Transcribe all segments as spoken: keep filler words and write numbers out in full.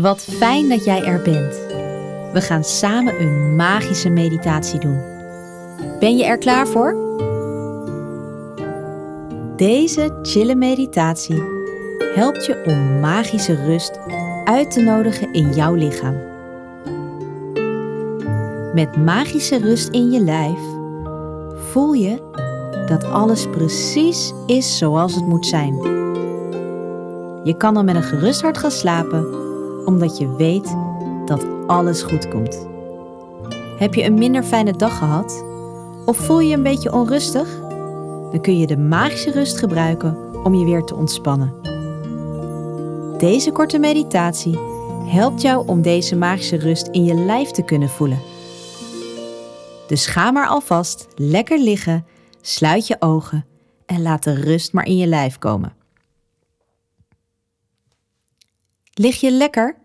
Wat fijn dat jij er bent. We gaan samen een magische meditatie doen. Ben je er klaar voor? Deze chille meditatie helpt je om magische rust uit te nodigen in jouw lichaam. Met magische rust in je lijf voel je dat alles precies is zoals het moet zijn. Je kan dan met een gerust hart gaan slapen, omdat je weet dat alles goed komt. Heb je een minder fijne dag gehad? Of voel je een beetje onrustig? Dan kun je de magische rust gebruiken om je weer te ontspannen. Deze korte meditatie helpt jou om deze magische rust in je lijf te kunnen voelen. Dus ga maar alvast lekker liggen, sluit je ogen en laat de rust maar in je lijf komen. Lig je lekker?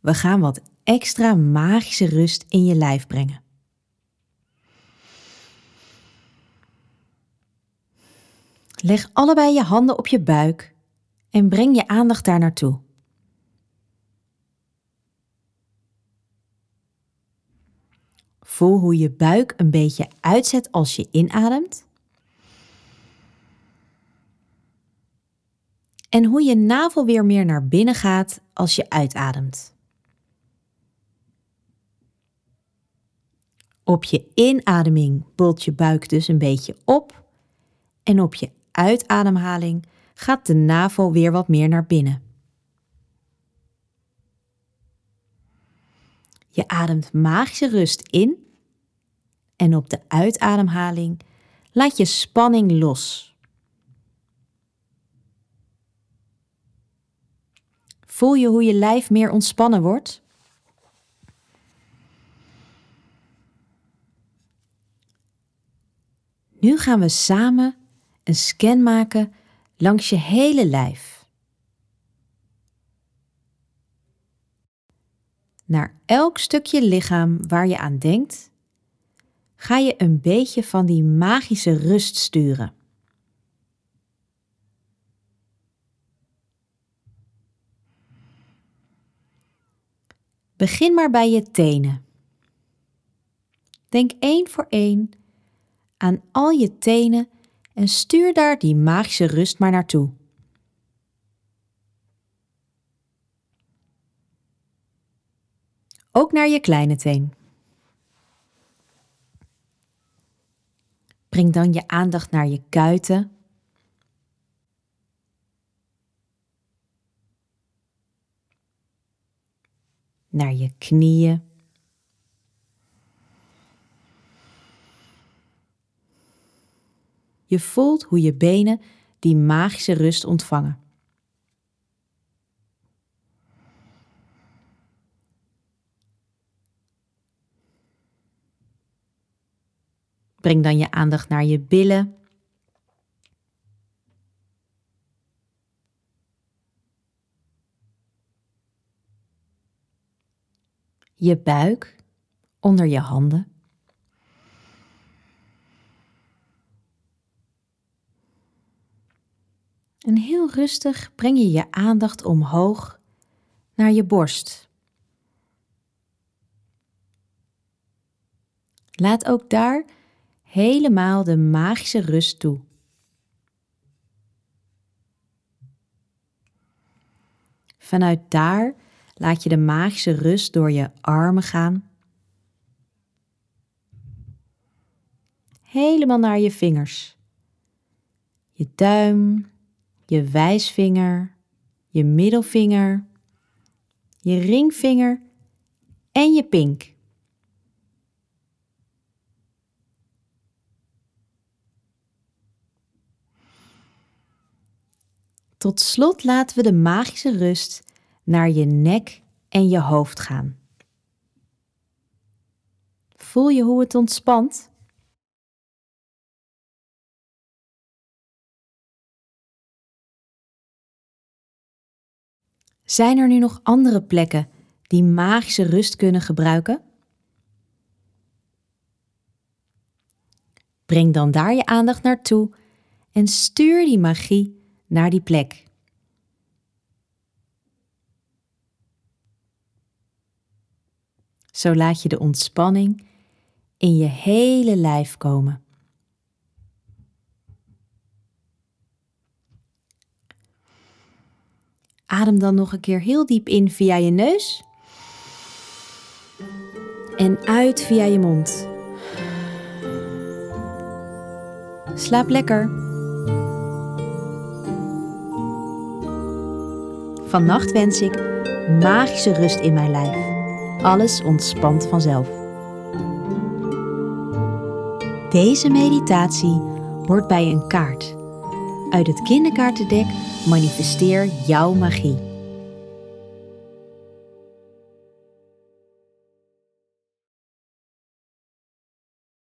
We gaan wat extra magische rust in je lijf brengen. Leg allebei je handen op je buik en breng je aandacht daar naartoe. Voel hoe je buik een beetje uitzet als je inademt. En hoe je navel weer meer naar binnen gaat als je uitademt. Op je inademing bolt je buik dus een beetje op. En op je uitademhaling gaat de navel weer wat meer naar binnen. Je ademt magische rust in. En op de uitademhaling laat je spanning los. Voel je hoe je lijf meer ontspannen wordt? Nu gaan we samen een scan maken langs je hele lijf. Naar elk stukje lichaam waar je aan denkt, ga je een beetje van die magische rust sturen. Begin maar bij je tenen. Denk één voor één aan al je tenen en stuur daar die magische rust maar naartoe. Ook naar je kleine teen. Breng dan je aandacht naar je kuiten. Naar je knieën. Je voelt hoe je benen die magische rust ontvangen. Breng dan je aandacht naar je billen. Je buik, onder je handen. En heel rustig breng je je aandacht omhoog naar je borst. Laat ook daar helemaal de magische rust toe. Vanuit daar laat je de magische rust door je armen gaan. Helemaal naar je vingers. Je duim, je wijsvinger, je middelvinger, je ringvinger en je pink. Tot slot laten we de magische rust naar je nek en je hoofd gaan. Voel je hoe het ontspant? Zijn er nu nog andere plekken die magische rust kunnen gebruiken? Breng dan daar je aandacht naartoe en stuur die magie naar die plek. Zo laat je de ontspanning in je hele lijf komen. Adem dan nog een keer heel diep in via je neus. En uit via je mond. Slaap lekker. Vannacht wens ik magische rust in mijn lijf. Alles ontspant vanzelf. Deze meditatie hoort bij een kaart. Uit het kinderkaartendek manifesteer jouw magie.